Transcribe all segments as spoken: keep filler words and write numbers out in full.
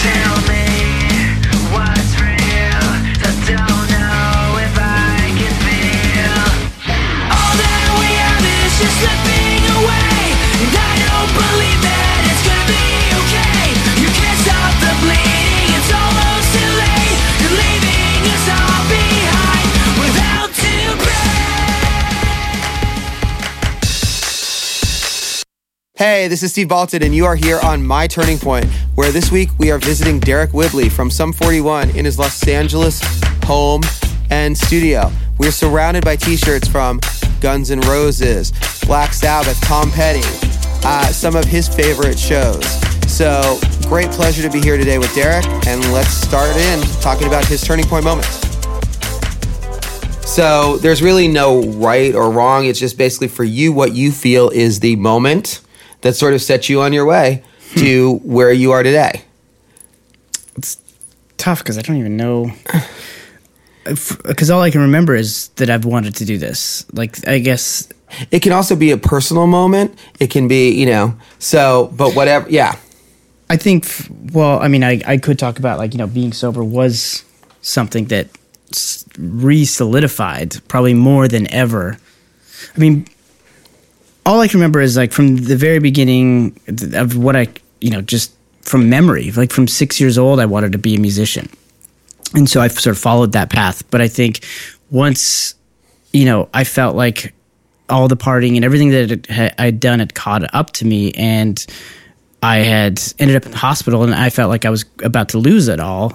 Tell me what's real, I don't know if I can feel. All that we have is just slipping away, and I don't believe that it's gonna be okay. You can't stop the bleeding, it's almost too late. You're leaving us all behind without to break. Hey, this is Steve Baltin, and you are here on My Turning Point, where this week we are visiting Deryck Whibley from Sum forty-one in his Los Angeles home and studio. We're surrounded by t-shirts from Guns N' Roses, Black Sabbath, Tom Petty, uh, some of his favorite shows. So, great pleasure to be here today with Deryck, and let's start in talking about his turning point moments. So, there's really no right or wrong. It's just basically for you, what you feel is the moment that sort of sets you on your way to where you are today. It's tough because I don't even know. Because all I can remember is that I've wanted to do this. Like, I guess it can also be a personal moment. It can be, you know. So, but whatever. Yeah. I think. Well, I mean, I I could talk about, like, you know, being sober was something that re-solidified probably more than ever. I mean, all I can remember is, like, from the very beginning of what I, you know, just from memory, like from six years old, I wanted to be a musician. And so I sort of followed that path. But I think once, you know, I felt like all the partying and everything that it had, I'd done had caught up to me, and I had ended up in the hospital, and I felt like I was about to lose it all.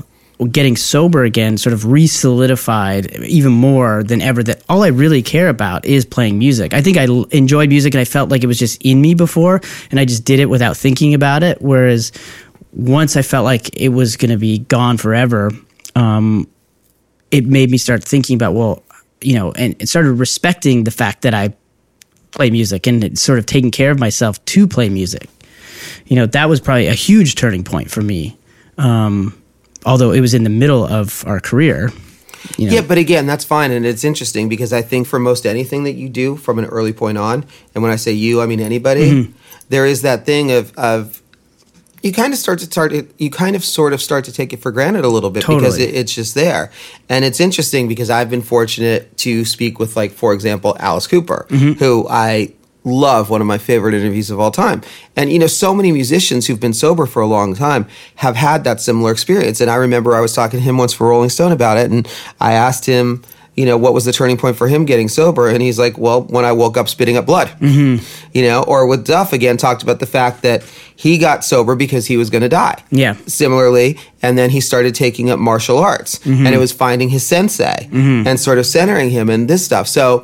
Getting sober again sort of re-solidified even more than ever that all I really care about is playing music. I think I l- enjoyed music, and I felt like it was just in me before, and I just did it without thinking about it. Whereas once I felt like it was going to be gone forever, um, it made me start thinking about, well, you know, and it started respecting the fact that I play music and sort of taking care of myself to play music. You know, that was probably a huge turning point for me. Um, although it was in the middle of our career. You know. Yeah, but again, that's fine, and it's interesting because I think for most anything that you do from an early point on, and when I say you, I mean anybody, mm-hmm. there is that thing of of you kind of start to start it, you kind of sort of start to take it for granted a little bit totally. because it, it's just there. And it's interesting because I've been fortunate to speak with, like, for example, Alice Cooper, mm-hmm. who I love, one of my favorite interviews of all time. And, you know, so many musicians who've been sober for a long time have had that similar experience. And I remember I was talking to him once for Rolling Stone about it, and I asked him, you know, what was the turning point for him getting sober? And he's like, well, when I woke up spitting up blood, mm-hmm. you know. Or with Duff, again, talked about the fact that he got sober because he was going to die. Yeah. Similarly, and then he started taking up martial arts, mm-hmm. and it was finding his sensei mm-hmm. and sort of centering him in this stuff. So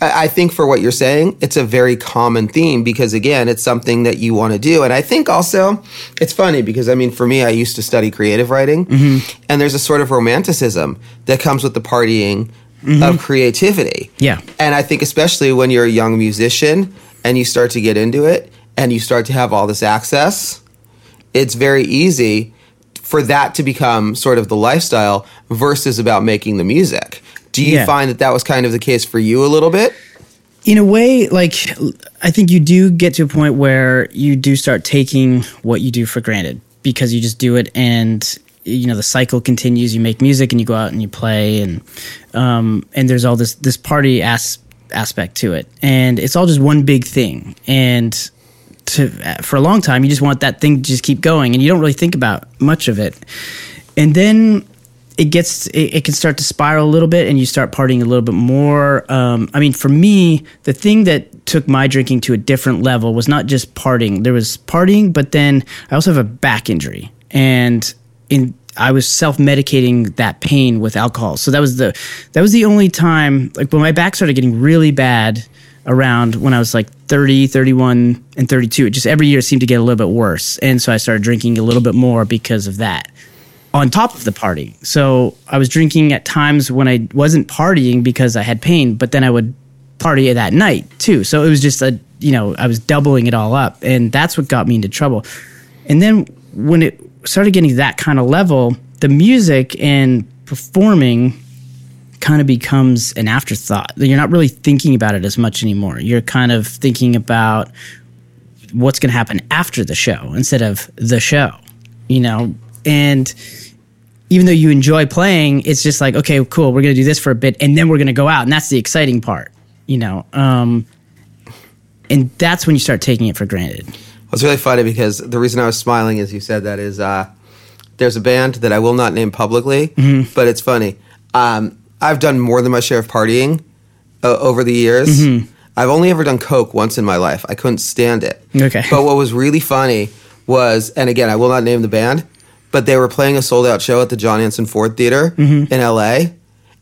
I think for what you're saying, it's a very common theme because, again, it's something that you want to do. And I think also it's funny because, I mean, for me, I used to study creative writing, mm-hmm. and there's a sort of romanticism that comes with the partying mm-hmm. of creativity. Yeah. And I think especially when you're a young musician and you start to get into it and you start to have all this access, it's very easy for that to become sort of the lifestyle versus about making the music. Do you yeah. find that that was kind of the case for you a little bit? In a way, like, I think you do get to a point where you do start taking what you do for granted because you just do it, and, you know, the cycle continues. You make music and you go out and you play, and um, and there's all this this party as- aspect to it, and it's all just one big thing. And to for a long time, you just want that thing to just keep going, and you don't really think about much of it. And then it gets it, it can start to spiral a little bit, and you start partying a little bit more. Um, I mean, for me, the thing that took my drinking to a different level was not just partying. There was partying, but then I also have a back injury, and in I was self-medicating that pain with alcohol. So that was the that was the only time, like, when my back started getting really bad, around when I was like thirty, thirty-one, and thirty-two. It just every year seemed to get a little bit worse. And so I started drinking a little bit more because of that, on top of the party. So I was drinking at times when I wasn't partying because I had pain, but then I would party that night too. So it was just a, you know, I was doubling it all up, and that's what got me into trouble. And then when it started getting to that kind of level, the music and performing kind of becomes an afterthought. You're not really thinking about it as much anymore. You're kind of thinking about what's going to happen after the show instead of the show, you know? And even though you enjoy playing, it's just like, okay, cool, we're going to do this for a bit, and then we're going to go out, and that's the exciting part, you know? Um, and that's when you start taking it for granted. Well, it's really funny because the reason I was smiling as you said that is uh, there's a band that I will not name publicly, mm-hmm. but it's funny. Um, I've done more than my share of partying uh, over the years. Mm-hmm. I've only ever done coke once in my life. I couldn't stand it. Okay. But what was really funny was, and again, I will not name the band, but they were playing a sold-out show at the John Anson Ford Theater mm-hmm. in L A,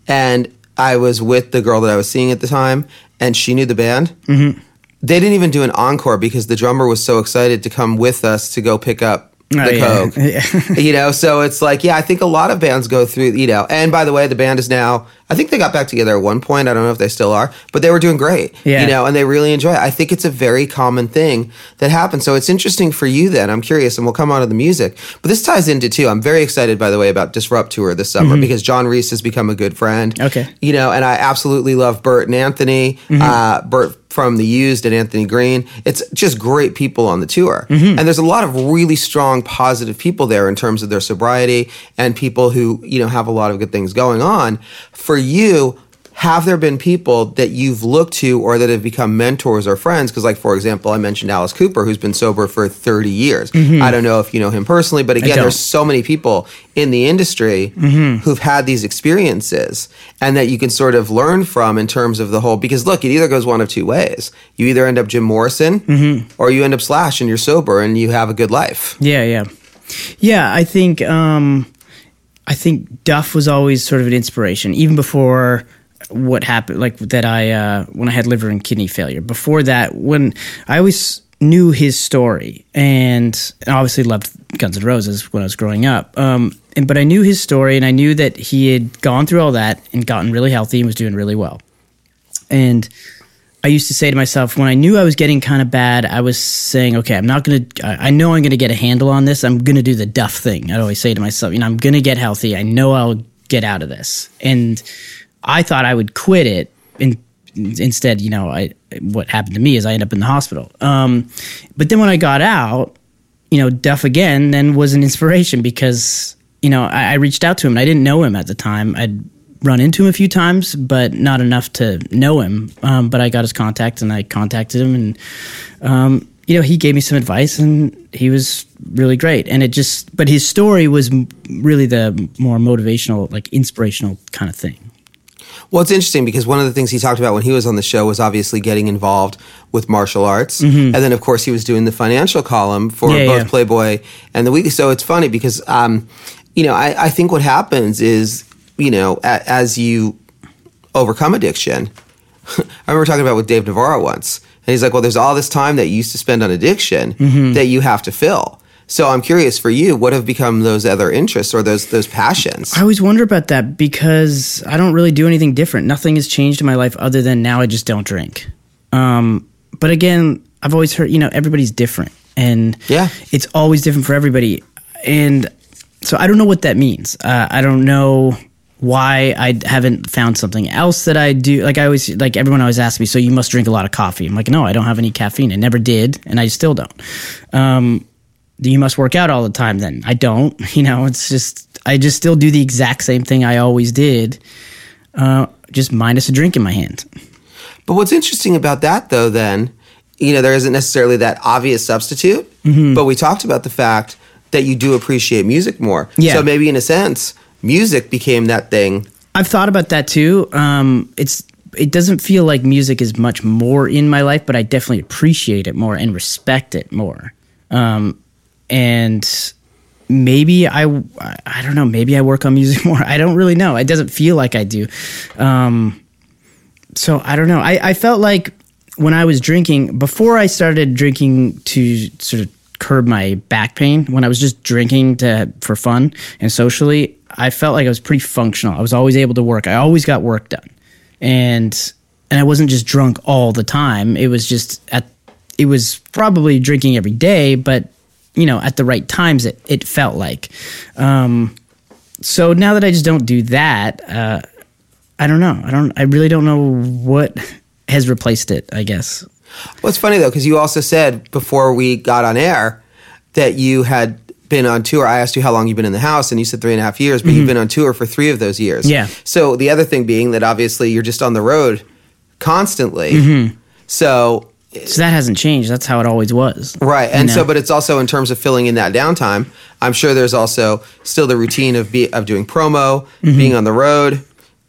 and I was with the girl that I was seeing at the time, and she knew the band. Mm-hmm. They didn't even do an encore because the drummer was so excited to come with us to go pick up oh, the yeah. coke. Yeah. You know, so it's like, yeah, I think a lot of bands go through, you know. And by the way, the band is now, I think they got back together at one point. I don't know if they still are, but they were doing great, yeah. you know, and they really enjoy it. I think it's a very common thing that happens. So it's interesting for you then. I'm curious, and we'll come on to the music. But this ties into, too, I'm very excited, by the way, about Disrupt Tour this summer mm-hmm. because John Reese has become a good friend. Okay. You know, and I absolutely love Bert and Anthony, mm-hmm. uh, Bert from The Used and Anthony Green. It's just great people on the tour. Mm-hmm. And there's a lot of really strong, positive people there in terms of their sobriety and people who, you know, have a lot of good things going on. For you, have there been people that you've looked to or that have become mentors or friends? Because, like, for example, I mentioned Alice Cooper, who's been sober for thirty years. Mm-hmm. I don't know if you know him personally, but again, there's so many people in the industry mm-hmm. who've had these experiences and that you can sort of learn from in terms of the whole, because look, it either goes one of two ways. You either end up Jim Morrison mm-hmm. or you end up Slash and you're sober and you have a good life. Yeah, yeah. Yeah, I think... Um I think Duff was always sort of an inspiration, even before what happened, like that I, uh, when I had liver and kidney failure. Before that, when I always knew his story, and I obviously loved Guns N' Roses when I was growing up. Um, and but I knew his story, and I knew that he had gone through all that and gotten really healthy and was doing really well. And I used to say to myself, when I knew I was getting kind of bad, I was saying, okay, I'm not going to, I know I'm going to get a handle on this. I'm going to do the Duff thing. I'd always say to myself, you know, I'm going to get healthy. I know I'll get out of this. And I thought I would quit it. And instead, you know, I, what happened to me is I ended up in the hospital. Um, but then when I got out, you know, Duff again then was an inspiration because, you know, I, I reached out to him and I didn't know him at the time. I'd run into him a few times, but not enough to know him. Um, but I got his contact and I contacted him, and, um, you know, he gave me some advice and he was really great. And it just, but his story was really the more motivational, like inspirational kind of thing. Well, it's interesting because one of the things he talked about when he was on the show was obviously getting involved with martial arts. Mm-hmm. And then, of course, he was doing the financial column for yeah, both yeah. Playboy and The Weekly. So it's funny because, um, you know, I, I think what happens is, you know, as you overcome addiction, I remember talking about with Dave Navarro once, and he's like, well, there's all this time that you used to spend on addiction mm-hmm. that you have to fill. So I'm curious for you, what have become those other interests or those those passions? I always wonder about that because I don't really do anything different. Nothing has changed in my life other than now I just don't drink. Um, but again, I've always heard, you know, everybody's different, and yeah. it's always different for everybody. And so I don't know what that means. Uh, I don't know... why I haven't found something else that I do. Like I always, like everyone always asks me, so you must drink a lot of coffee. I'm like, no, I don't have any caffeine. I never did. And I still don't. Um, you must work out all the time then. I don't, you know, it's just, I just still do the exact same thing I always did. Uh, just minus a drink in my hand. But what's interesting about that though, then, you know, there isn't necessarily that obvious substitute, mm-hmm. but we talked about the fact that you do appreciate music more. Yeah. So maybe in a sense, music became that thing. I've thought about that too. Um, it's it doesn't feel like music is much more in my life, but I definitely appreciate it more and respect it more. Um, and maybe I, I don't know, maybe I work on music more. I don't really know. It doesn't feel like I do. Um, so I don't know. I, I felt like when I was drinking, before I started drinking to sort of curb my back pain, when I was just drinking to for fun and socially, I felt like I was pretty functional. I was always able to work. I always got work done. And and I wasn't just drunk all the time. It was just at it was probably drinking every day, but you know, at the right times it, it felt like. Um, so now that I just don't do that, uh, I don't know. I don't I really don't know what has replaced it, I guess. Well, it's funny though, because you also said before we got on air that you had been on tour. I asked you how long you've been in the house, and you said three and a half years, but mm-hmm. you've been on tour for three of those years. Yeah. So the other thing being that obviously you're just on the road constantly. Mm-hmm. So, so that hasn't changed. That's how it always was. Right. And you know? so, but it's also in terms of filling in that downtime, I'm sure there's also still the routine of be, of doing promo, mm-hmm. being on the road,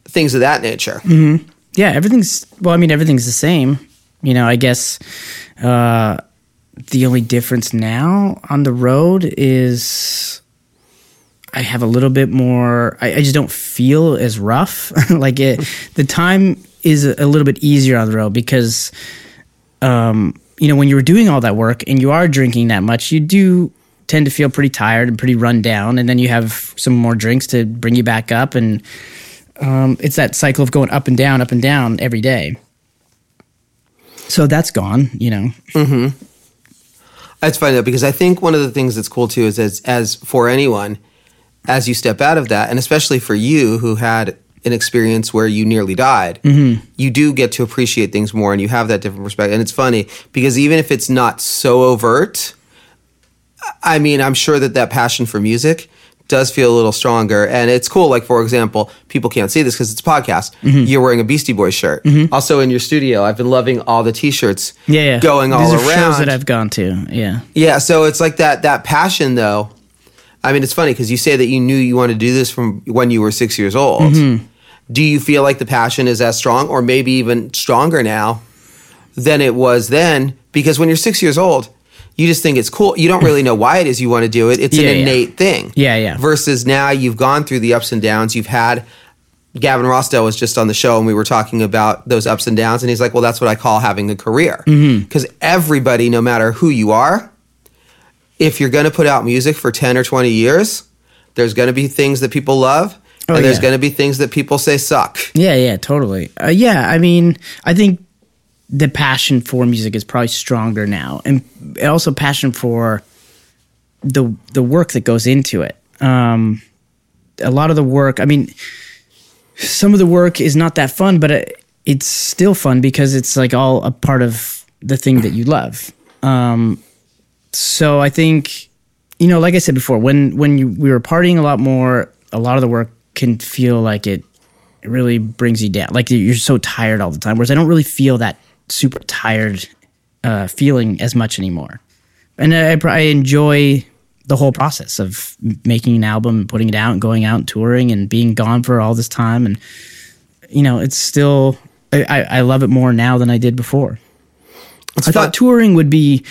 things of that nature. Mm-hmm. Yeah. Everything's, well, I mean, everything's the same. You know, I guess uh, the only difference now on the road is I have a little bit more, I, I just don't feel as rough. Like it, the time is a little bit easier on the road because, um, you know, when you're doing all that work and you are drinking that much, you do tend to feel pretty tired and pretty run down. And then you have some more drinks to bring you back up. And um, it's that cycle of going up and down, up and down every day. So that's gone, you know. Mm-hmm. That's funny though, because I think one of the things that's cool too is as, as for anyone, as you step out of that, and especially for you who had an experience where you nearly died, mm-hmm. you do get to appreciate things more and you have that different perspective. And it's funny because even if it's not so overt, I mean, I'm sure that that passion for music does feel a little stronger. And it's cool, like, for example, people can't see this because it's a podcast. Mm-hmm. You're wearing a Beastie Boys shirt. Mm-hmm. Also in your studio, I've been loving all the T-shirts yeah, yeah. going These all around. These are shows that I've gone to, yeah. Yeah, so it's like that that passion, though. I mean, it's funny because you say that you knew you wanted to do this from when you were six years old. Mm-hmm. Do you feel like the passion is as strong or maybe even stronger now than it was then? Because when you're six years old, you just think it's cool. You don't really know why it is you want to do it. It's yeah, an innate yeah. thing. Yeah, yeah. Versus now you've gone through the ups and downs. You've had, Gavin Rossdale was just on the show and we were talking about those ups and downs. And he's like, well, that's what I call having a career. Because mm-hmm. everybody, no matter who you are, if you're going to put out music for ten or twenty years, there's going to be things that people love. Oh, and there's yeah. going to be things that people say suck. Yeah, yeah, totally. Uh, yeah, I mean, I think the passion for music is probably stronger now, and also passion for the the work that goes into it. Um, a lot of the work, I mean, some of the work is not that fun, but it, it's still fun because it's like all a part of the thing that you love. Um, so I think, you know, like I said before, when when you, we were partying a lot more, a lot of the work can feel like it, it really brings you down. Like you're so tired all the time, whereas I don't really feel that super tired uh, feeling as much anymore. And I, I enjoy the whole process of making an album, putting it out and going out and touring and being gone for all this time. And, you know, it's still, I, I love it more now than I did before. It's I fun. thought touring would be,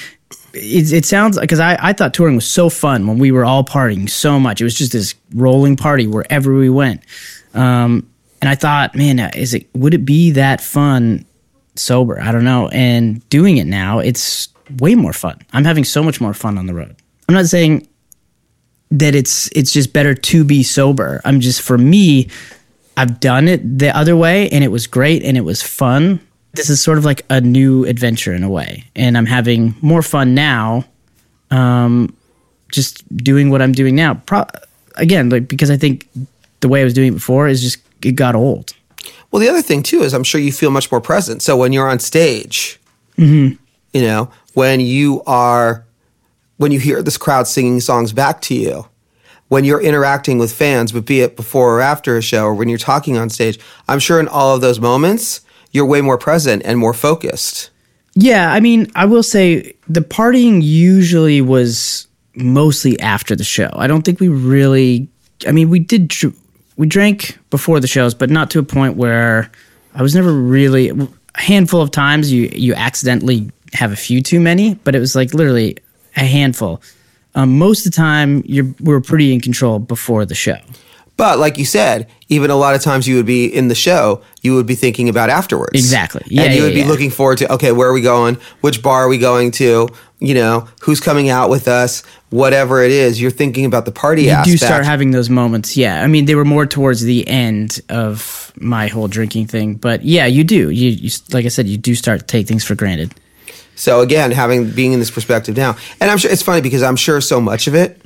it, it sounds like, because I, I thought touring was so fun when we were all partying so much. It was just this rolling party wherever we went. Um, and I thought, man, is it, would it be that fun sober? I don't know. And doing it now, it's way more fun. I'm having so much more fun on the road. I'm not saying that it's it's just better to be sober. I'm just, for me, I've done it the other way and it was great and it was fun. This is sort of like a new adventure in a way. And I'm having more fun now, um, just doing what I'm doing now. Pro- again, like because I think the way I was doing it before is just, it got old. Well, the other thing, too, is I'm sure you feel much more present. So when you're on stage, mm-hmm. you know, when you are, when you hear this crowd singing songs back to you, when you're interacting with fans, but be it before or after a show, or when you're talking on stage, I'm sure in all of those moments, you're way more present and more focused. Yeah, I mean, I will say the partying usually was mostly after the show. I don't think we really, I mean, we did... Tr- We drank before the shows, but not to a point where I was never really... A handful of times you, you accidentally have a few too many, but it was like literally a handful. Um, most of the time, you're, we were pretty in control before the show. But like you said, even a lot of times you would be in the show, you would be thinking about afterwards. Exactly. Yeah, and you yeah, would be yeah. looking forward to, okay, where are we going? Which bar are we going to? You know, who's coming out with us? Whatever it is, you're thinking about the party you aspect. You do start having those moments, yeah. I mean, they were more towards the end of my whole drinking thing. But yeah, you do. You, you like I said, you do start to take things for granted. So again, having being in this perspective now. And I'm sure it's funny because I'm sure so much of it,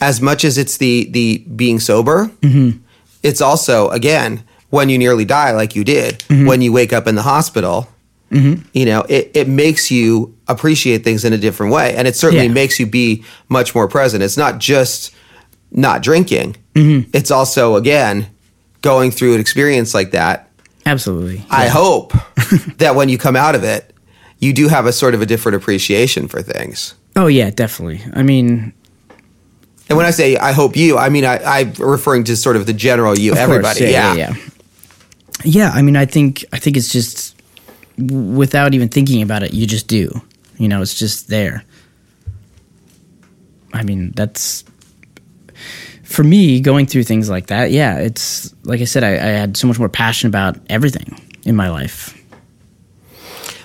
as much as it's the the being sober, mm-hmm. it's also, again, when you nearly die like you did, mm-hmm. when you wake up in the hospital, mm-hmm. you know, it, it makes you appreciate things in a different way. And it certainly yeah. makes you be much more present. It's not just not drinking. Mm-hmm. It's also, again, going through an experience like that. Absolutely. I yeah. hope that when you come out of it, you do have a sort of a different appreciation for things. Oh, yeah, definitely. I mean... And when I say I hope you, I mean I, I'm referring to sort of the general you, of everybody. Course, yeah, yeah. yeah, yeah, yeah. I mean, I think I think it's just without even thinking about it, you just do. You know, it's just there. I mean, that's for me going through things like that. Yeah, it's like I said, I, I had so much more passion about everything in my life.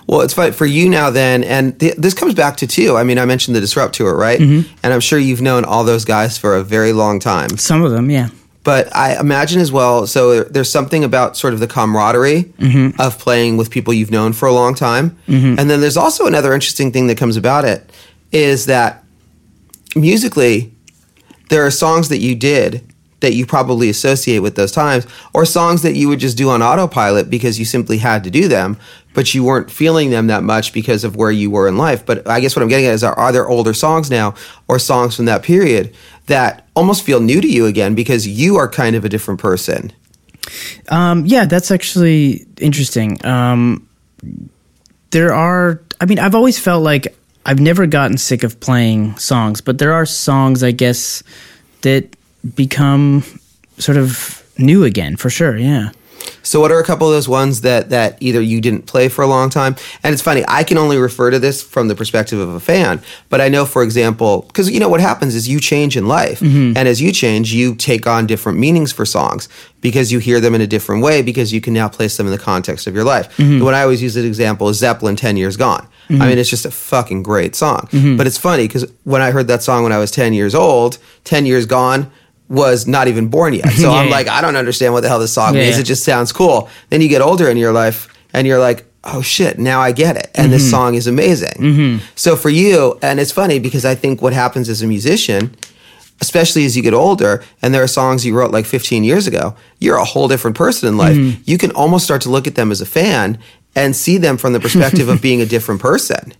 Well, it's fine for you now then, and th- this comes back to, too, I mean, I mentioned the Disrupt Tour, right? Mm-hmm. And I'm sure you've known all those guys for a very long time. Some of them, yeah. But I imagine as well, so there's something about sort of the camaraderie mm-hmm. of playing with people you've known for a long time. Mm-hmm. And then there's also another interesting thing that comes about it, is that musically, there are songs that you did that you probably associate with those times, or songs that you would just do on autopilot because you simply had to do them, but you weren't feeling them that much because of where you were in life. But I guess what I'm getting at is, are, are there older songs now or songs from that period that almost feel new to you again because you are kind of a different person? Um, yeah, that's actually interesting. Um, there are, I mean, I've always felt like I've never gotten sick of playing songs, but there are songs, I guess, that become sort of new again, for sure, yeah. So what are a couple of those ones that, that either you didn't play for a long time? And it's funny, I can only refer to this from the perspective of a fan, but I know, for example, because, you know, what happens is you change in life. Mm-hmm. And as you change, you take on different meanings for songs because you hear them in a different way because you can now place them in the context of your life. Mm-hmm. What I always use as an example is Zeppelin, ten years gone. Mm-hmm. I mean, it's just a fucking great song. Mm-hmm. But it's funny because when I heard that song when I was ten years old, ten years gone, was not even born yet. So yeah, I'm like, I don't understand what the hell this song yeah, means. Yeah. It just sounds cool. Then you get older in your life and you're like, oh shit, now I get it. And mm-hmm. this song is amazing. Mm-hmm. So for you, and it's funny because I think what happens as a musician, especially as you get older, and there are songs you wrote like fifteen years ago, you're a whole different person in life. Mm-hmm. You can almost start to look at them as a fan and see them from the perspective of being a different person.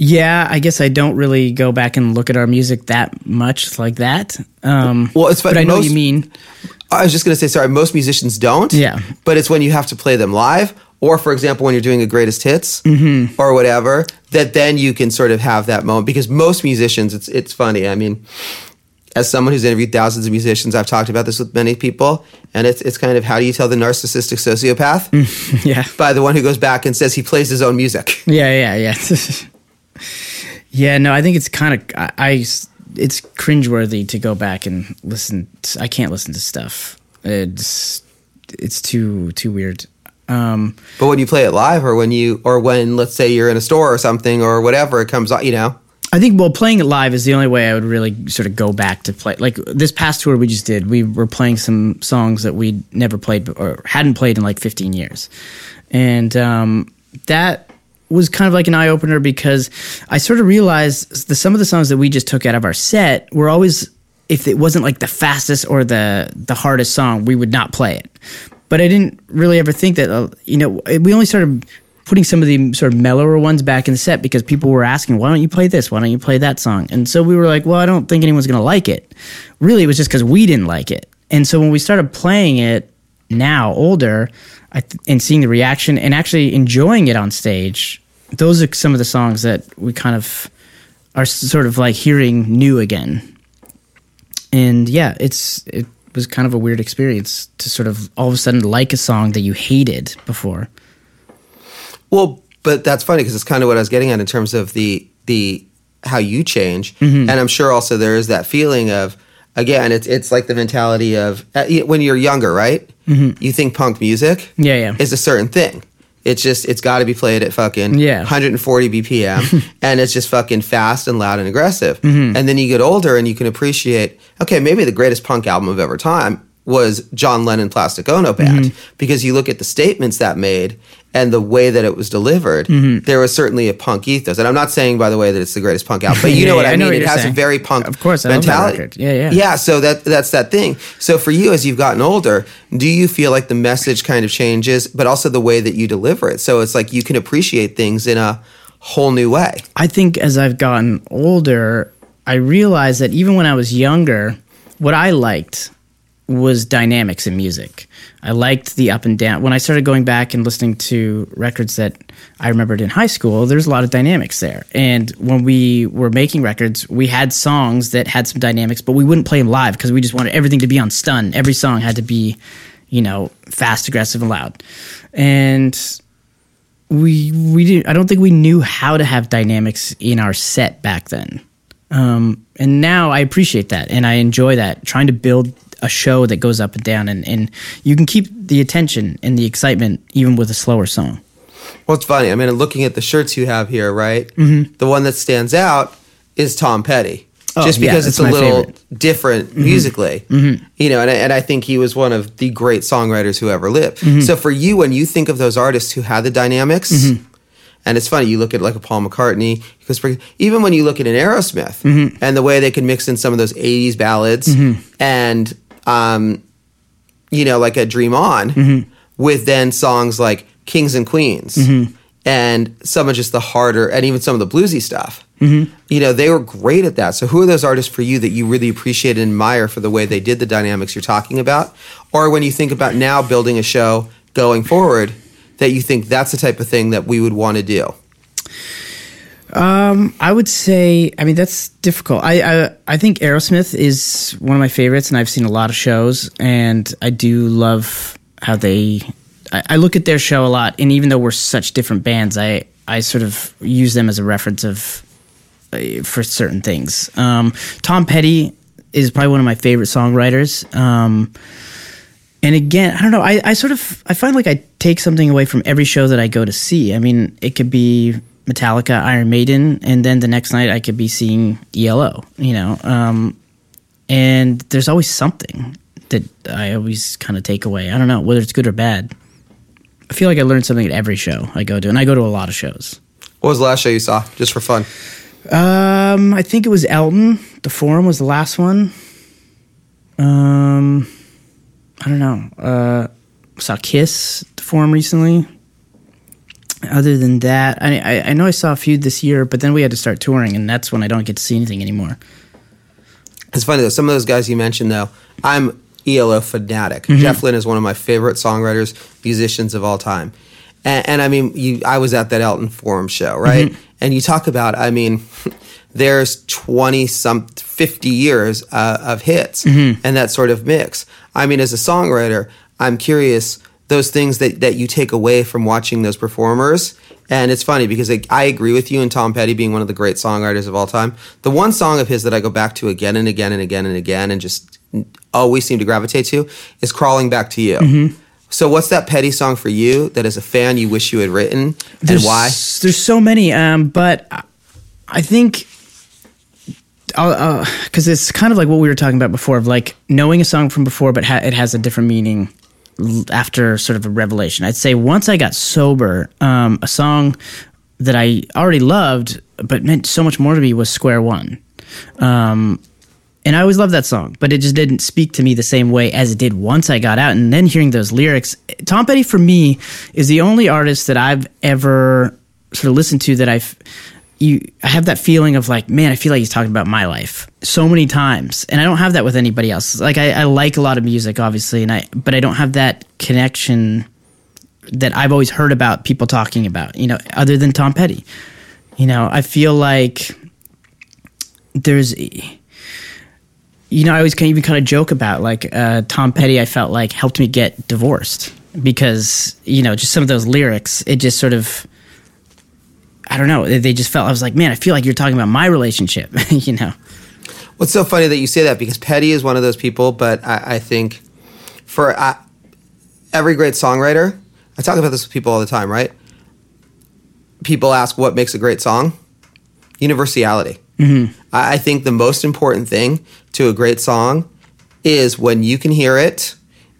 Yeah, I guess I don't really go back and look at our music that much like that. Um, well, it's but I know most, what you mean. I was just going to say, sorry, most musicians don't. Yeah. But it's when you have to play them live, or for example, when you're doing a greatest hits mm-hmm. or whatever, that then you can sort of have that moment. Because most musicians, it's it's funny. I mean, as someone who's interviewed thousands of musicians, I've talked about this with many people, and it's it's kind of how do you tell the narcissistic sociopath? Mm, yeah. By the one who goes back and says he plays his own music. Yeah, yeah, yeah. Yeah, no, I think it's kind of I, I it's cringeworthy to go back and listen. To, I can't listen to stuff. It's it's too too weird. Um, but when you play it live, or when you, or when let's say you're in a store or something or whatever, it comes out. You know, I think well, playing it live is the only way I would really sort of go back to play. Like this past tour we just did, we were playing some songs that we'd never played or hadn't played in like fifteen years, and um, that. was kind of like an eye-opener because I sort of realized the, some of the songs that we just took out of our set were always, if it wasn't like the fastest or the the hardest song, we would not play it. But I didn't really ever think that, uh, you know, we only started putting some of the sort of mellower ones back in the set because people were asking, why don't you play this? Why don't you play that song? And so we were like, well, I don't think anyone's going to like it. Really, it was just because we didn't like it. And so when we started playing it now, older, I th- and seeing the reaction and actually enjoying it on stage, those are some of the songs that we kind of are sort of like hearing new again. And yeah, it's it was kind of a weird experience to sort of all of a sudden like a song that you hated before. Well, but that's funny because it's kind of what I was getting at in terms of the the how you change. Mm-hmm. And I'm sure also there is that feeling of, again, it's it's like the mentality of uh, when you're younger, right? Mm-hmm. You think punk music yeah, yeah. is a certain thing. It's just, it's got to be played at fucking yeah. one forty B P M, and it's just fucking fast and loud and aggressive. Mm-hmm. And then you get older and you can appreciate, okay, maybe the greatest punk album of ever time was John Lennon Plastic Ono Band, mm-hmm. because you look at the statements that made and the way that it was delivered, mm-hmm. there was certainly a punk ethos. And I'm not saying, by the way, that it's the greatest punk album, but you yeah, know what yeah, I mean? What it has saying. a very punk of course, mentality. Yeah, yeah. Yeah, so that that's that thing. So for you, as you've gotten older, do you feel like the message kind of changes, but also the way that you deliver it? So it's like you can appreciate things in a whole new way. I think as I've gotten older, I realized that even when I was younger, what I liked was dynamics in music. I liked the up and down. When I started going back and listening to records that I remembered in high school, there's a lot of dynamics there. And when we were making records, we had songs that had some dynamics, but we wouldn't play them live because we just wanted everything to be on stun. Every song had to be, you know, fast, aggressive, and loud. And we we didn't, I don't think we knew how to have dynamics in our set back then. Um, and now I appreciate that, and I enjoy that, trying to build a show that goes up and down, and, and you can keep the attention and the excitement even with a slower song. Well, it's funny. I mean, looking at the shirts you have here, right? Mm-hmm. The one that stands out is Tom Petty. Oh, just because yeah, it's a little favorite. different mm-hmm. musically. Mm-hmm. You know, and I, and I think he was one of the great songwriters who ever lived. Mm-hmm. So for you, when you think of those artists who had the dynamics, mm-hmm. and it's funny, you look at like a Paul McCartney, because even when you look at an Aerosmith, mm-hmm. and the way they can mix in some of those eighties ballads, mm-hmm. and Um, you know, like a Dream On, mm-hmm. with then songs like Kings and Queens, mm-hmm. and some of just the harder, and even some of the bluesy stuff. Mm-hmm. You know, they were great at that. So who are those artists for you that you really appreciate and admire for the way they did the dynamics you're talking about? Or when you think about now building a show going forward, that you think that's the type of thing that we would want to do? Um, I would say, I mean, that's difficult. I, I I think Aerosmith is one of my favorites, and I've seen a lot of shows, and I do love how they, I, I look at their show a lot, and even though we're such different bands, I, I sort of use them as a reference of, uh, for certain things. Um, Tom Petty is probably one of my favorite songwriters. Um, and again, I don't know, I, I sort of, I find like I take something away from every show that I go to see. I mean, it could be Metallica, Iron Maiden, and then the next night I could be seeing E L O, you know. Um, and there's always something that I always kind of take away. I don't know, whether it's good or bad. I feel like I learned something at every show I go to, and I go to a lot of shows. What was the last show you saw, just for fun? Um, I think it was Elton. The Forum was the last one. Um, I don't know. Uh, I saw Kiss, The Forum recently. Other than that, I, I I know I saw a few this year, but then we had to start touring, and that's when I don't get to see anything anymore. It's funny, though. Some of those guys you mentioned, though, I'm E L O fanatic. Mm-hmm. Jeff Lynne is one of my favorite songwriters, musicians of all time. And, and I mean, you, I was at that Elton Forum show, right? Mm-hmm. And you talk about, I mean, there's twenty, some fifty years uh, of hits, mm-hmm. and that sort of mix. I mean, as a songwriter, I'm curious those things that, that you take away from watching those performers. And it's funny because I, I agree with you in Tom Petty being one of the great songwriters of all time. The one song of his that I go back to again and again and again and again and just always seem to gravitate to is Crawling Back to You. Mm-hmm. So what's that Petty song for you that as a fan you wish you had written, there's, and why? There's so many, um, but I think, because uh, it's kind of like what we were talking about before, of like knowing a song from before but ha- it has a different meaning after sort of a revelation. I'd say once I got sober, um, a song that I already loved but meant so much more to me was Square One. Um, and I always loved that song, but it just didn't speak to me the same way as it did once I got out. And then hearing those lyrics, Tom Petty for me is the only artist that I've ever sort of listened to that I've... You, I have that feeling of like, man, I feel like he's talking about my life so many times, and I don't have that with anybody else. Like, I, I like a lot of music, obviously, and I, but I don't have that connection that I've always heard about people talking about, you know, other than Tom Petty. You know, I feel like there's, you know, I always even kind of joke about like uh, Tom Petty. I felt like helped me get divorced because, you know, just some of those lyrics, it just sort of, I don't know. They just felt, I was like, man, I feel like you're talking about my relationship, you know? Well, it's so funny that you say that, because Petty is one of those people, but I, I think for I, every great songwriter, I talk about this with people all the time, right? People ask what makes a great song? Universality. Mm-hmm. I, I think the most important thing to a great song is when you can hear it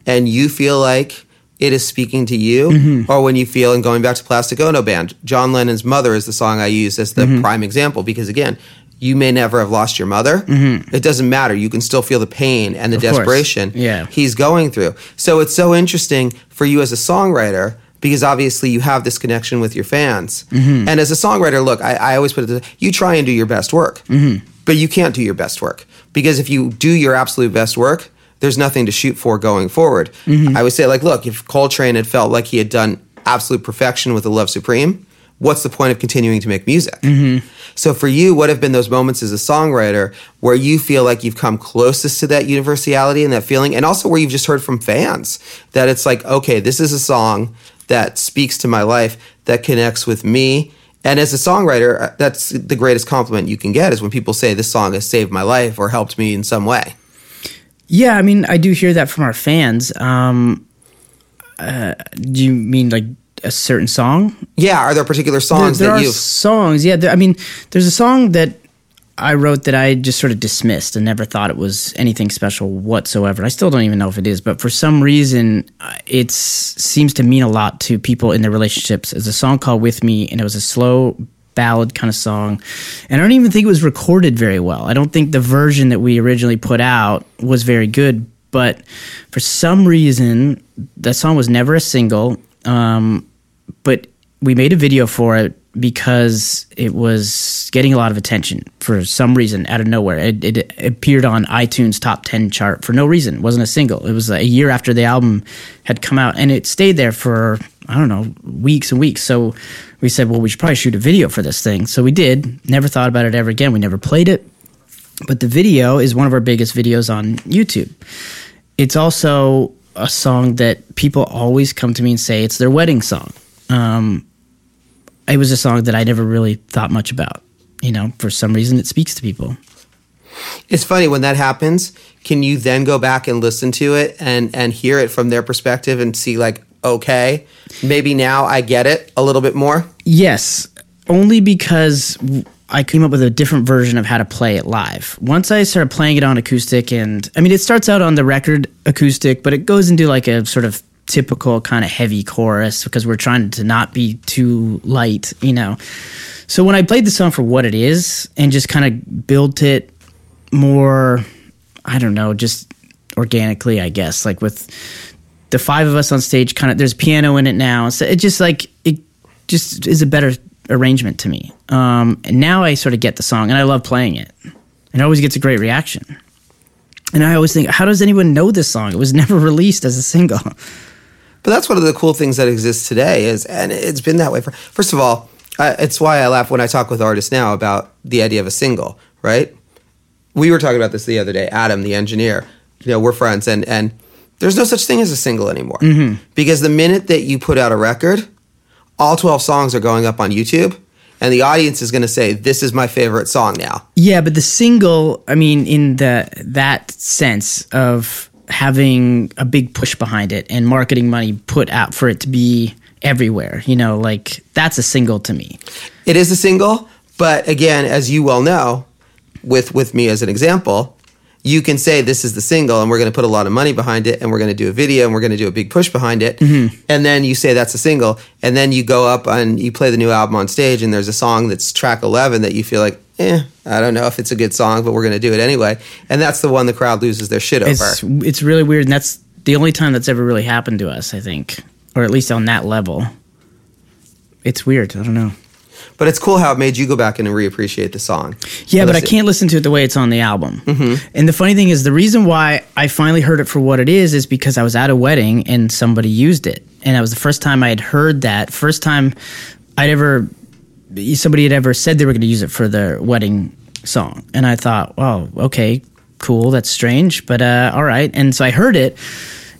and you feel like it is speaking to you, mm-hmm. or when you feel, and going back to Plastic Ono Band, John Lennon's Mother is the song I use as the mm-hmm. prime example, because again, you may never have lost your mother. Mm-hmm. It doesn't matter. You can still feel the pain and the of desperation yeah. he's going through. So it's so interesting for you as a songwriter, because obviously you have this connection with your fans. Mm-hmm. And as a songwriter, look, I, I always put it this way, you try and do your best work, mm-hmm. but you can't do your best work. Because if you do your absolute best work, there's nothing to shoot for going forward. Mm-hmm. I would say, like, look, if Coltrane had felt like he had done absolute perfection with The Love Supreme, what's the point of continuing to make music? Mm-hmm. So for you, what have been those moments as a songwriter where you feel like you've come closest to that universality and that feeling, and also where you've just heard from fans that it's like, okay, this is a song that speaks to my life, that connects with me. And as a songwriter, that's the greatest compliment you can get, is when people say this song has saved my life or helped me in some way. Yeah, I mean, I do hear that from our fans. Um, uh, do you mean like a certain song? Yeah, are there particular songs there, there that you... There are songs, yeah. There, I mean, there's a song that I wrote that I just sort of dismissed and never thought it was anything special whatsoever. I still don't even know if it is, but for some reason, it seems to mean a lot to people in their relationships. It's a song called With Me, and it was a slow ballad kind of song, and I don't even think it was recorded very well. I don't think the version that we originally put out was very good, but for some reason, that song was never a single, um, but we made a video for it, because it was getting a lot of attention for some reason out of nowhere. It, it appeared on iTunes top ten chart for no reason. It wasn't a single. It was a year after the album had come out, and it stayed there for, I don't know, weeks and weeks. So we said, well, we should probably shoot a video for this thing. So we did. Never thought about it ever again. We never played it. But the video is one of our biggest videos on YouTube. It's also a song that people always come to me and say it's their wedding song. Um, It was a song that I never really thought much about. You know, for some reason, it speaks to people. It's funny, when that happens, can you then go back and listen to it and, and hear it from their perspective and see, like, okay, maybe now I get it a little bit more? Yes, only because I came up with a different version of how to play it live. Once I started playing it on acoustic, and, I mean, it starts out on the record acoustic, but it goes into, like, a sort of typical kind of heavy chorus, because we're trying to not be too light, you know. So when I played the song for what it is and just kind of built it more, I don't know, just organically, I guess, like with the five of us on stage, kind of, there's piano in it now. So it just like, it just is a better arrangement to me. Um, and now I sort of get the song, and I love playing it. It always gets a great reaction. And I always think, how does anyone know this song? It was never released as a single. But that's one of the cool things that exists today, is, and it's been that way for, first of all, I, it's why I laugh when I talk with artists now about the idea of a single, right? We were talking about this the other day, Adam, the engineer, you know, we're friends, and, and there's no such thing as a single anymore. Mm-hmm. Because the minute that you put out a record, all twelve songs are going up on YouTube, and the audience is going to say, this is my favorite song now. Yeah, but the single, I mean, in the that sense of having a big push behind it and marketing money put out for it to be everywhere, you know, like, that's a single to me. It is a single, but again, as you well know, with with me as an example, you can say this is the single, and we're going to put a lot of money behind it, and we're going to do a video, and we're going to do a big push behind it, mm-hmm. and then you say that's a single, and then you go up and you play the new album on stage, and there's a song that's track eleven that you feel like, eh, I don't know if it's a good song, but we're going to do it anyway, and that's the one the crowd loses their shit over. It's, it's really weird, and that's the only time that's ever really happened to us, I think, or at least on that level. It's weird, I don't know. But it's cool how it made you go back in and reappreciate the song. Yeah, but I can't listen to it the way it's on the album. Mm-hmm. And the funny thing is, the reason why I finally heard it for what it is is because I was at a wedding and somebody used it. And that was the first time I had heard that. First time I'd ever, somebody had ever said they were going to use it for their wedding song. And I thought, wow, okay, cool, that's strange, but uh, all right. And so I heard it.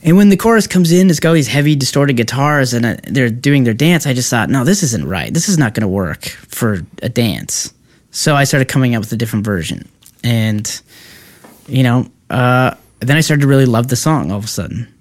And when the chorus comes in, it's got all these heavy, distorted guitars, and uh, they're doing their dance. I just thought, no, this isn't right. This is not going to work for a dance. So I started coming up with a different version. And you know, uh, then I started to really love the song all of a sudden.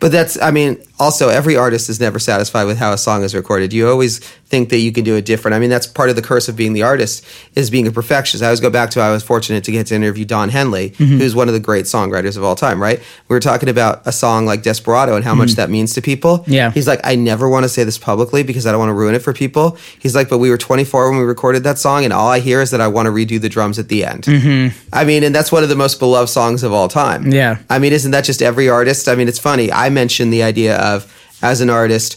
But that's, I mean, also every artist is never satisfied with how a song is recorded. You always think that you can do it different. I mean, that's part of the curse of being the artist, is being a perfectionist. I always go back to, I was fortunate to get to interview Don Henley, mm-hmm. who's one of the great songwriters of all time, right? We were talking about a song like Desperado and how mm-hmm. much that means to people. Yeah. He's like, I never want to say this publicly because I don't want to ruin it for people. He's like, but we were twenty-four when we recorded that song, and all I hear is that I want to redo the drums at the end. Mm-hmm. I mean, and that's one of the most beloved songs of all time. Yeah. I mean, isn't that just every artist? I mean, it's funny. I mentioned the idea of, as an artist,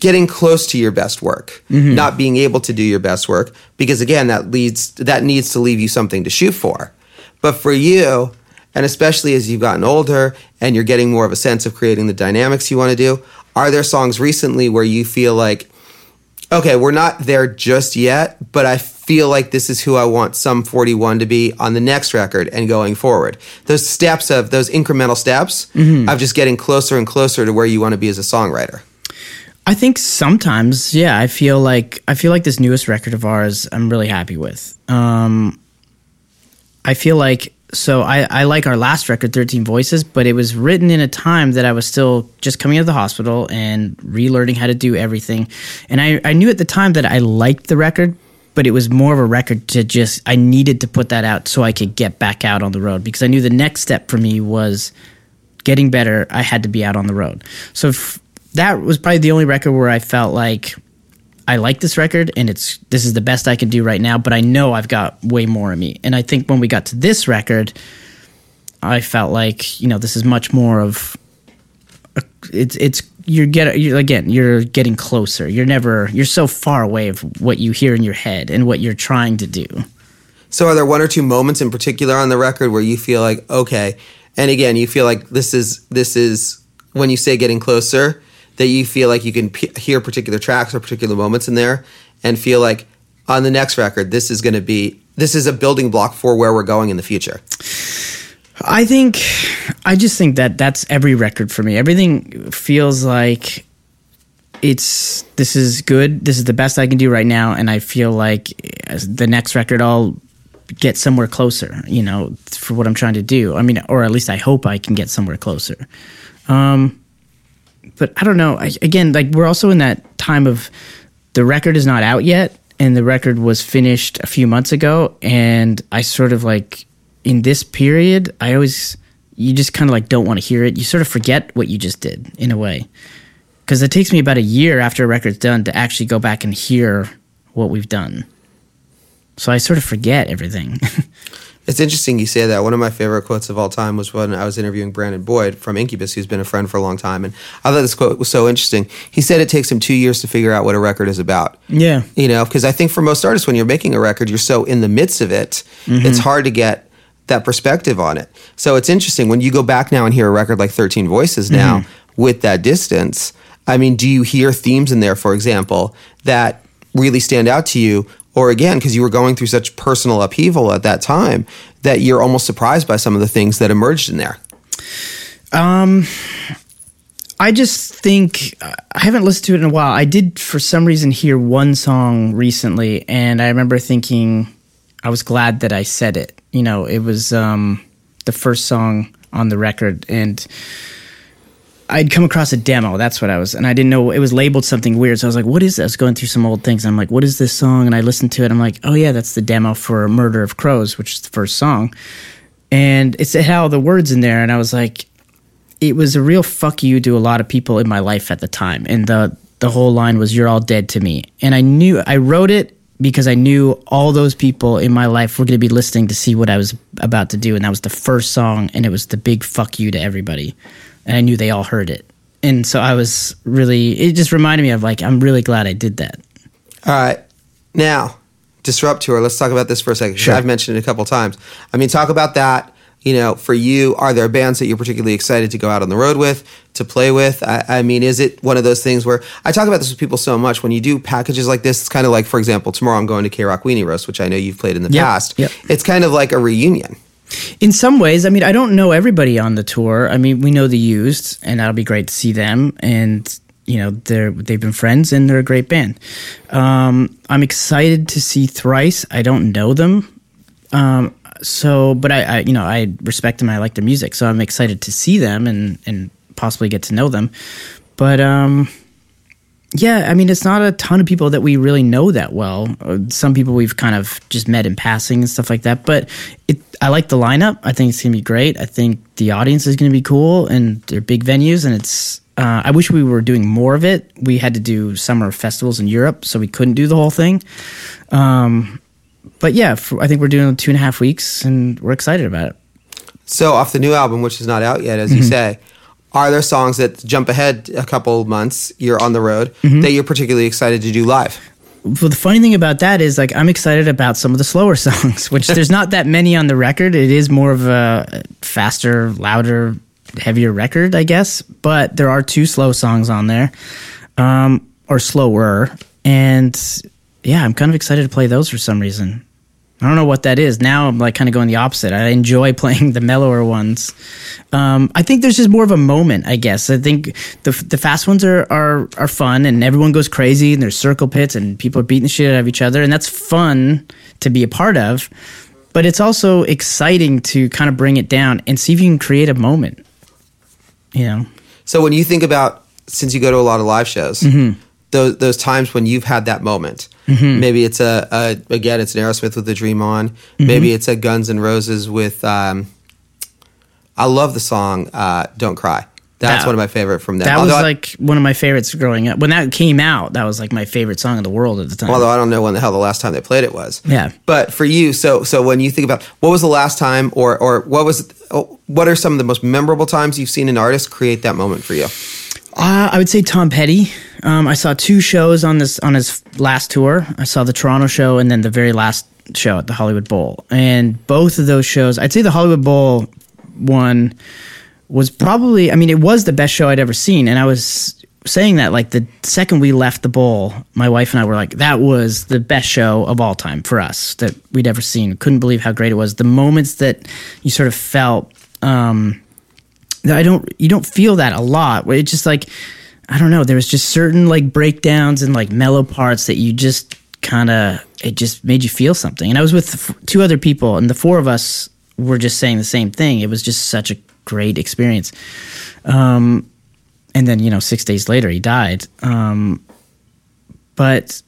getting close to your best work, mm-hmm. not being able to do your best work, because again, that leads that needs to leave you something to shoot for. But for you, and especially as you've gotten older and you're getting more of a sense of creating the dynamics you want to do, are there songs recently where you feel like, okay, we're not there just yet, but I feel like this is who I want Sum forty-one to be on the next record and going forward? Those steps of, those incremental steps mm-hmm. of just getting closer and closer to where you want to be as a songwriter. I think sometimes, yeah, I feel like, I feel like this newest record of ours I'm really happy with. Um, I feel like, so I, I like our last record, thirteen Voices, but it was written in a time that I was still just coming out of the hospital and relearning how to do everything. And I, I knew at the time that I liked the record, but it was more of a record to just, I needed to put that out so I could get back out on the road, because I knew the next step for me was getting better. I had to be out on the road. So f- that was probably the only record where I felt like, I like this record, and it's this is the best I can do right now, but I know I've got way more in me. And I think when we got to this record, I felt like, you know, this is much more of a, it's it's you're get you're, again you're getting closer. You're never you're so far away of what you hear in your head and what you're trying to do. So are there one or two moments in particular on the record where you feel like, okay, and again, you feel like this is this is when you say getting closer, that you feel like you can p- hear particular tracks or particular moments in there and feel like on the next record, this is going to be, this is a building block for where we're going in the future? I think, I just think that that's every record for me. Everything feels like it's, this is good, this is the best I can do right now, and I feel like the next record I'll get somewhere closer, you know, for what I'm trying to do. I mean, or at least I hope I can get somewhere closer. Um... But I don't know. I, again, like we're also in that time of the record is not out yet, and the record was finished a few months ago. And I sort of like in this period, I always you just kind of like don't want to hear it. You sort of forget what you just did in a way, because it takes me about a year after a record's done to actually go back and hear what we've done. So I sort of forget everything. It's interesting you say that. One of my favorite quotes of all time was when I was interviewing Brandon Boyd from Incubus, who's been a friend for a long time. And I thought this quote was so interesting. He said it takes him two years to figure out what a record is about. Yeah. You know, because I think for most artists, when you're making a record, you're so in the midst of it, mm-hmm. it's hard to get that perspective on it. So it's interesting. When you go back now and hear a record like thirteen Voices now, mm-hmm. with that distance, I mean, do you hear themes in there, for example, that really stand out to you? Or again, because you were going through such personal upheaval at that time, that you're almost surprised by some of the things that emerged in there? Um, I just think, I haven't listened to it in a while. I did, for some reason, hear one song recently, and I remember thinking, I was glad that I said it. You know, it was um, the first song on the record, and I'd come across a demo, that's what I was, and I didn't know, it was labeled something weird, so I was like, what is this? I was going through some old things, and I'm like, what is this song? And I listened to it, and I'm like, oh yeah, that's the demo for Murder of Crows, which is the first song, and it's, it had all the words in there, and I was like, it was a real fuck you to a lot of people in my life at the time, and the, the whole line was, you're all dead to me, and I knew, I wrote it because I knew all those people in my life were going to be listening to see what I was about to do, and that was the first song, and it was the big fuck you to everybody. And I knew they all heard it. And so I was really, it just reminded me of like, I'm really glad I did that. All right. Now, Disrupt Tour, let's talk about this for a second. Sure. I've mentioned it a couple times. I mean, talk about that. You know, for you, are there bands that you're particularly excited to go out on the road with, to play with? I, I mean, is it one of those things where, I talk about this with people so much, when you do packages like this, it's kind of like, for example, tomorrow I'm going to K-Rock Weenie Roast, which I know you've played in the yep. past. Yep. It's kind of like a reunion. In some ways. I mean, I don't know everybody on the tour. I mean, we know The Used, and that'll be great to see them. And, you know, they're, they've been friends, and they're a great band. Um, I'm excited to see Thrice. I don't know them. Um, so, but I, I, you know, I respect them. I like their music, so I'm excited to see them and, and possibly get to know them. But um, yeah, I mean, it's not a ton of people that we really know that well. Some people we've kind of just met in passing and stuff like that. But it, I like the lineup. I think it's gonna be great. I think the audience is gonna be cool, and they're big venues, and it's. Uh, I wish we were doing more of it. We had to do summer festivals in Europe, so we couldn't do the whole thing. Um, but yeah, for, I think we're doing two and a half weeks, and we're excited about it. So off the new album, which is not out yet, as mm-hmm. you say, are there songs that jump ahead a couple months, you're on the road, mm-hmm. that you're particularly excited to do live? Well, the funny thing about that is, like, I'm excited about some of the slower songs, which there's not that many on the record. It is more of a faster, louder, heavier record, I guess, but there are two slow songs on there, um, or slower, and yeah, I'm kind of excited to play those for some reason. I don't know what that is. Now I'm like kind of going the opposite. I enjoy playing the mellower ones. Um, I think there's just more of a moment, I guess. I think the the fast ones are, are, are fun, and everyone goes crazy, and there's circle pits, and people are beating the shit out of each other, and that's fun to be a part of, but it's also exciting to kind of bring it down and see if you can create a moment. You know. So when you think about, since you go to a lot of live shows, mm-hmm. those those times when you've had that moment, mm-hmm. maybe it's a, a again it's an Aerosmith with the Dream On, mm-hmm. maybe it's a Guns N' Roses with, um, I love the song uh, Don't Cry. That's that, one of my favorite from them. That although was I, like one of my favorites growing up. When that came out, that was like my favorite song in the world at the time. Although I don't know when the hell the last time they played it was. Yeah. But for you, so so when you think about what was the last time, or or what was what are some of the most memorable times you've seen an artist create that moment for you? Uh, I would say Tom Petty. Um, I saw two shows on this on his last tour. I saw the Toronto show and then the very last show at the Hollywood Bowl. And both of those shows, I'd say the Hollywood Bowl one was probably, I mean, it was the best show I'd ever seen. And I was saying that, like, the second we left the bowl, my wife and I were like, that was the best show of all time for us that we'd ever seen. Couldn't believe how great it was. The moments that you sort of felt, um, that I don't, you don't feel that a lot. It's just like, I don't know, there was just certain, like, breakdowns and, like, mellow parts that you just kind of, it just made you feel something. And I was with two other people, and the four of us were just saying the same thing. It was just such a great experience. Um, and then, you know, six days later he died. Um, but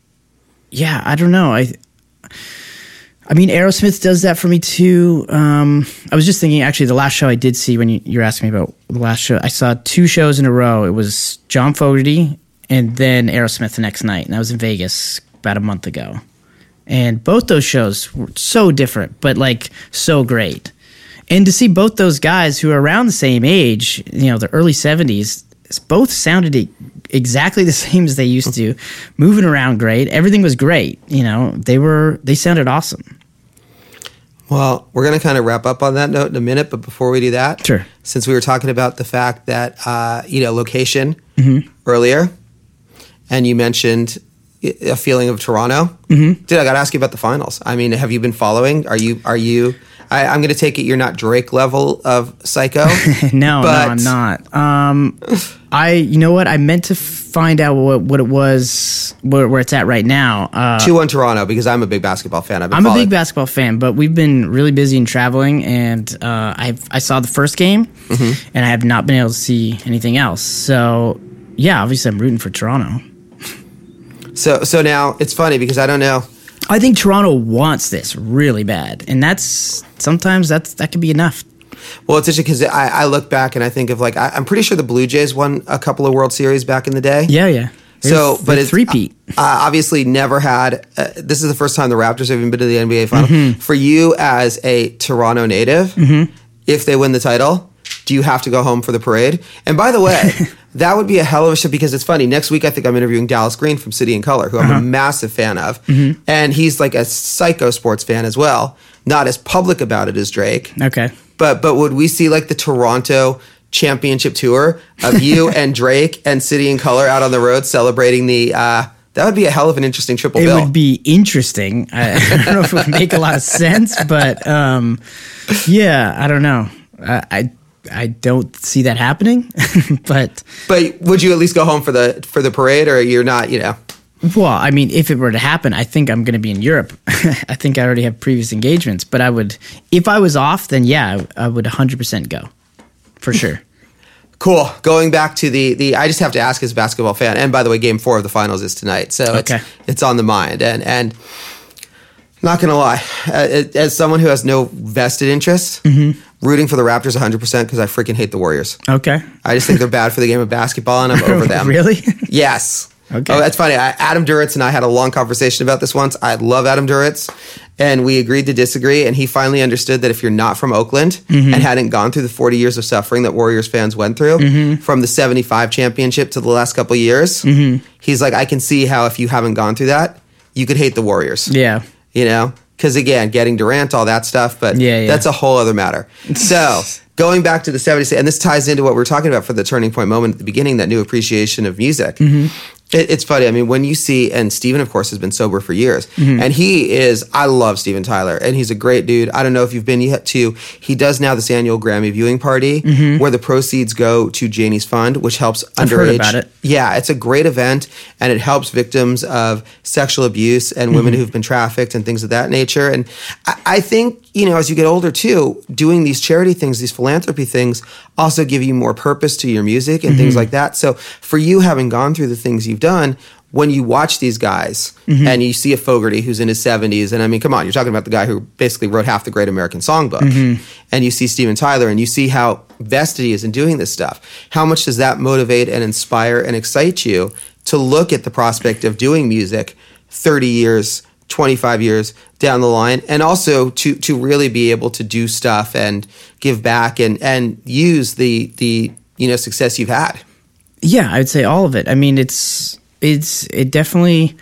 yeah, I don't know. I, I mean, Aerosmith does that for me too. Um, I was just thinking, actually, the last show I did see when you, you were asking me about the last show, I saw two shows in a row. It was John Fogerty and then Aerosmith the next night. And I was in Vegas about a month ago. And both those shows were so different, but like so great. And to see both those guys who are around the same age, you know, the early seventies, both sounded exactly the same as they used to, moving around great. Everything was great. You know, they were, they sounded awesome. Well, we're going to kind of wrap up on that note in a minute, but before we do that, sure. Since we were talking about the fact that, uh, you know, location mm-hmm. earlier, and you mentioned a feeling of Toronto, mm-hmm. dude, I got to ask you about the finals. I mean, have you been following? Are you, are you... I, I'm going to take it you're not Drake level of psycho. no, but... no, I'm not. Um, I, you know what? I meant to find out what, what it was, where, where it's at right now. Uh, two one Toronto, because I'm a big basketball fan. I've been I'm following. a big basketball fan, but we've been really busy and traveling, and uh, I I saw the first game, mm-hmm. and I have not been able to see anything else. So, yeah, obviously I'm rooting for Toronto. so So now, it's funny, because I don't know. I think Toronto wants this really bad, and that's sometimes that's that can be enough. Well, it's interesting because I, I look back and I think of like I, I'm pretty sure the Blue Jays won a couple of World Series back in the day. Yeah, yeah. They're, so, but it's three-peat. Uh, obviously, never had. Uh, this is the first time the Raptors have even been to the N B A final. Mm-hmm. For you as a Toronto native, mm-hmm. if they win the title, do you have to go home for the parade? And by the way, that would be a hell of a show because it's funny. Next week, I think I'm interviewing Dallas Green from City in Color, who I'm uh-huh. a massive fan of. Mm-hmm. And he's like a psycho sports fan as well. Not as public about it as Drake. Okay. But but would we see like the Toronto championship tour of you and Drake and City in Color out on the road celebrating the... Uh, that would be a hell of an interesting triple it bill. It would be interesting. I, I don't know if it would make a lot of sense, but um, yeah, I don't know. I... I I don't see that happening, but but would you at least go home for the for the parade, or you're not? You know, Well, I mean, if it were to happen, I think I'm going to be in Europe. I think I already have previous engagements, but I would, if I was off, then yeah, I would one hundred percent go, for sure. Cool. Going back to the, the, I just have to ask as a basketball fan, and by the way, game four of the finals is tonight, so okay. it's, it's on the mind, and, and not going to lie, as someone who has no vested interest, mm-hmm. rooting for the Raptors one hundred percent because I freaking hate the Warriors. Okay. I just think they're bad for the game of basketball, and I'm over them. Really? Yes. Okay. Oh, that's funny. I, Adam Duritz and I had a long conversation about this once. I love Adam Duritz, and we agreed to disagree, and he finally understood that if you're not from Oakland mm-hmm. and hadn't gone through the forty years of suffering that Warriors fans went through, mm-hmm. from the seventy-five championship to the last couple years, mm-hmm. he's like, I can see how if you haven't gone through that, you could hate the Warriors. Yeah. You know? Because, again, getting Durant, all that stuff, but yeah, yeah. that's a whole other matter. So... Going back to the seventies, and this ties into what we were talking about for the turning point moment at the beginning, that new appreciation of music. Mm-hmm. It, it's funny. I mean, when you see, and Steven, of course, has been sober for years, mm-hmm. and he is, I love Steven Tyler, and he's a great dude. I don't know if you've been yet to, he does now this annual Grammy viewing party mm-hmm. where the proceeds go to Janie's Fund, which helps underage. I've heard about it. Yeah, it's a great event, and it helps victims of sexual abuse and women mm-hmm. who've been trafficked and things of that nature. And I, I think, you know, as you get older too, doing these charity things, these philanthropy things also give you more purpose to your music and mm-hmm. things like that. So for you, having gone through the things you've done, when you watch these guys mm-hmm. and you see a Fogerty who's in his seventies, and I mean, come on, you're talking about the guy who basically wrote half the Great American Songbook, mm-hmm. and you see Steven Tyler and you see how vested he is in doing this stuff. How much does that motivate and inspire and excite you to look at the prospect of doing music thirty years, twenty-five years down the line, and also to to really be able to do stuff and give back and and use the the you know success you've had? Yeah, I'd say all of it. I mean, it's it's it definitely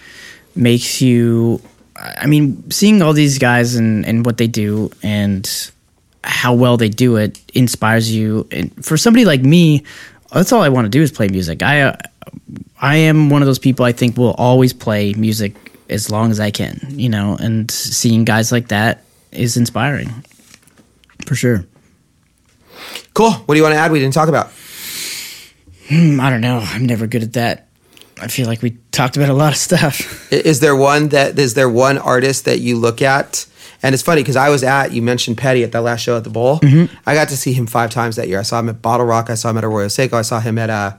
makes you. I mean, seeing all these guys and and what they do and how well they do it inspires you. And for somebody like me, that's all I want to do is play music. I I am one of those people I think will always play music as long as I can, you know, and seeing guys like that is inspiring, for sure. Cool. What do you want to add we didn't talk about? Hmm, I don't know. I'm never good at that. I feel like we talked about a lot of stuff. Is there one that is there one artist that you look at? And it's funny because I was at, you mentioned Petty at that last show at the Bowl. Mm-hmm. I got to see him five times that year. I saw him at Bottle Rock. I saw him at Arroyo Seco. I saw him at... Uh,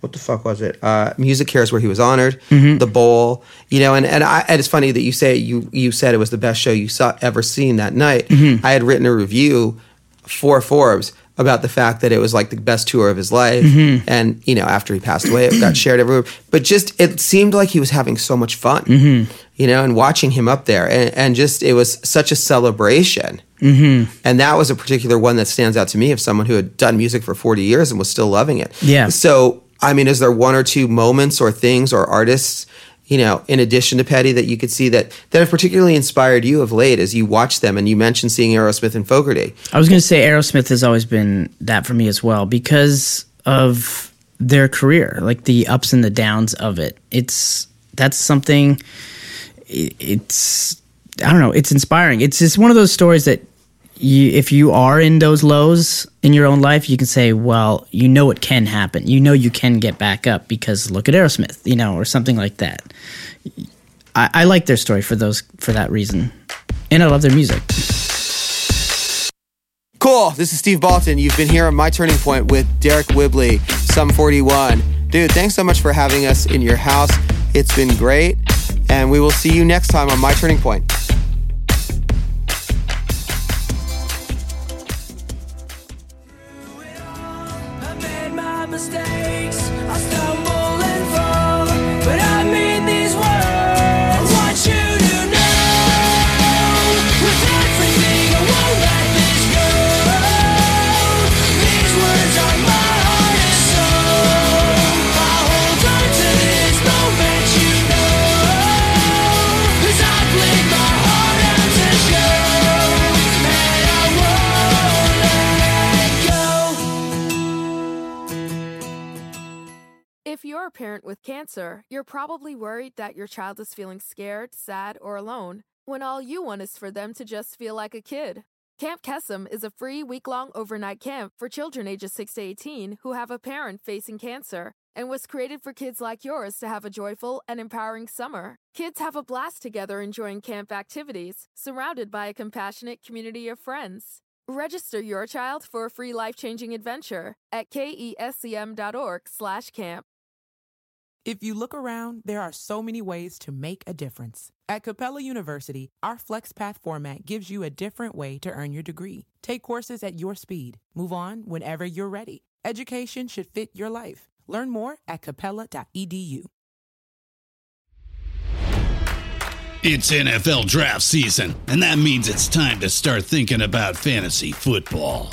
What the fuck was it? Uh, Music Here is where he was honored. Mm-hmm. The Bowl, you know, and and, I, and it's funny that you say you you said it was the best show you saw ever seen that night. Mm-hmm. I had written a review for Forbes about the fact that it was like the best tour of his life, mm-hmm. and you know, after he passed away, it got shared everywhere. But just it seemed like he was having so much fun, mm-hmm. you know, and watching him up there, and, and just it was such a celebration. Mm-hmm. And that was a particular one that stands out to me of someone who had done music for forty years and was still loving it. Yeah, so. I mean, is there one or two moments or things or artists, you know, in addition to Petty that you could see that, that have particularly inspired you of late as you watch them? And you mentioned seeing Aerosmith and Fogerty. I was going to say Aerosmith has always been that for me as well because of their career, like the ups and the downs of it. It's that's something. It's I don't know. It's inspiring. It's just one of those stories that you, if you are in those lows in your own life, you can say, well, you know it can happen. You know you can get back up because look at Aerosmith, you know, or something like that. I, I like their story for those for that reason. And I love their music. Cool. This is Steve Baltin. You've been here on My Turning Point with Deryck Whibley, Sum forty-one. Dude, thanks so much for having us in your house. It's been great. And we will see you next time on My Turning Point. Parent with cancer, you're probably worried that your child is feeling scared, sad, or alone, when all you want is for them to just feel like a kid. Camp Kesem is a free week-long overnight camp for children ages six to eighteen who have a parent facing cancer. and was created for kids like yours to have a joyful and empowering summer. Kids have a blast together enjoying camp activities, surrounded by a compassionate community of friends. Register your child for a free life-changing adventure at kescm dot org slash camp. If you look around, there are so many ways to make a difference. At Capella University, our FlexPath format gives you a different way to earn your degree. Take courses at your speed. Move on whenever you're ready. Education should fit your life. Learn more at capella dot e d u. It's N F L draft season, and that means it's time to start thinking about fantasy football.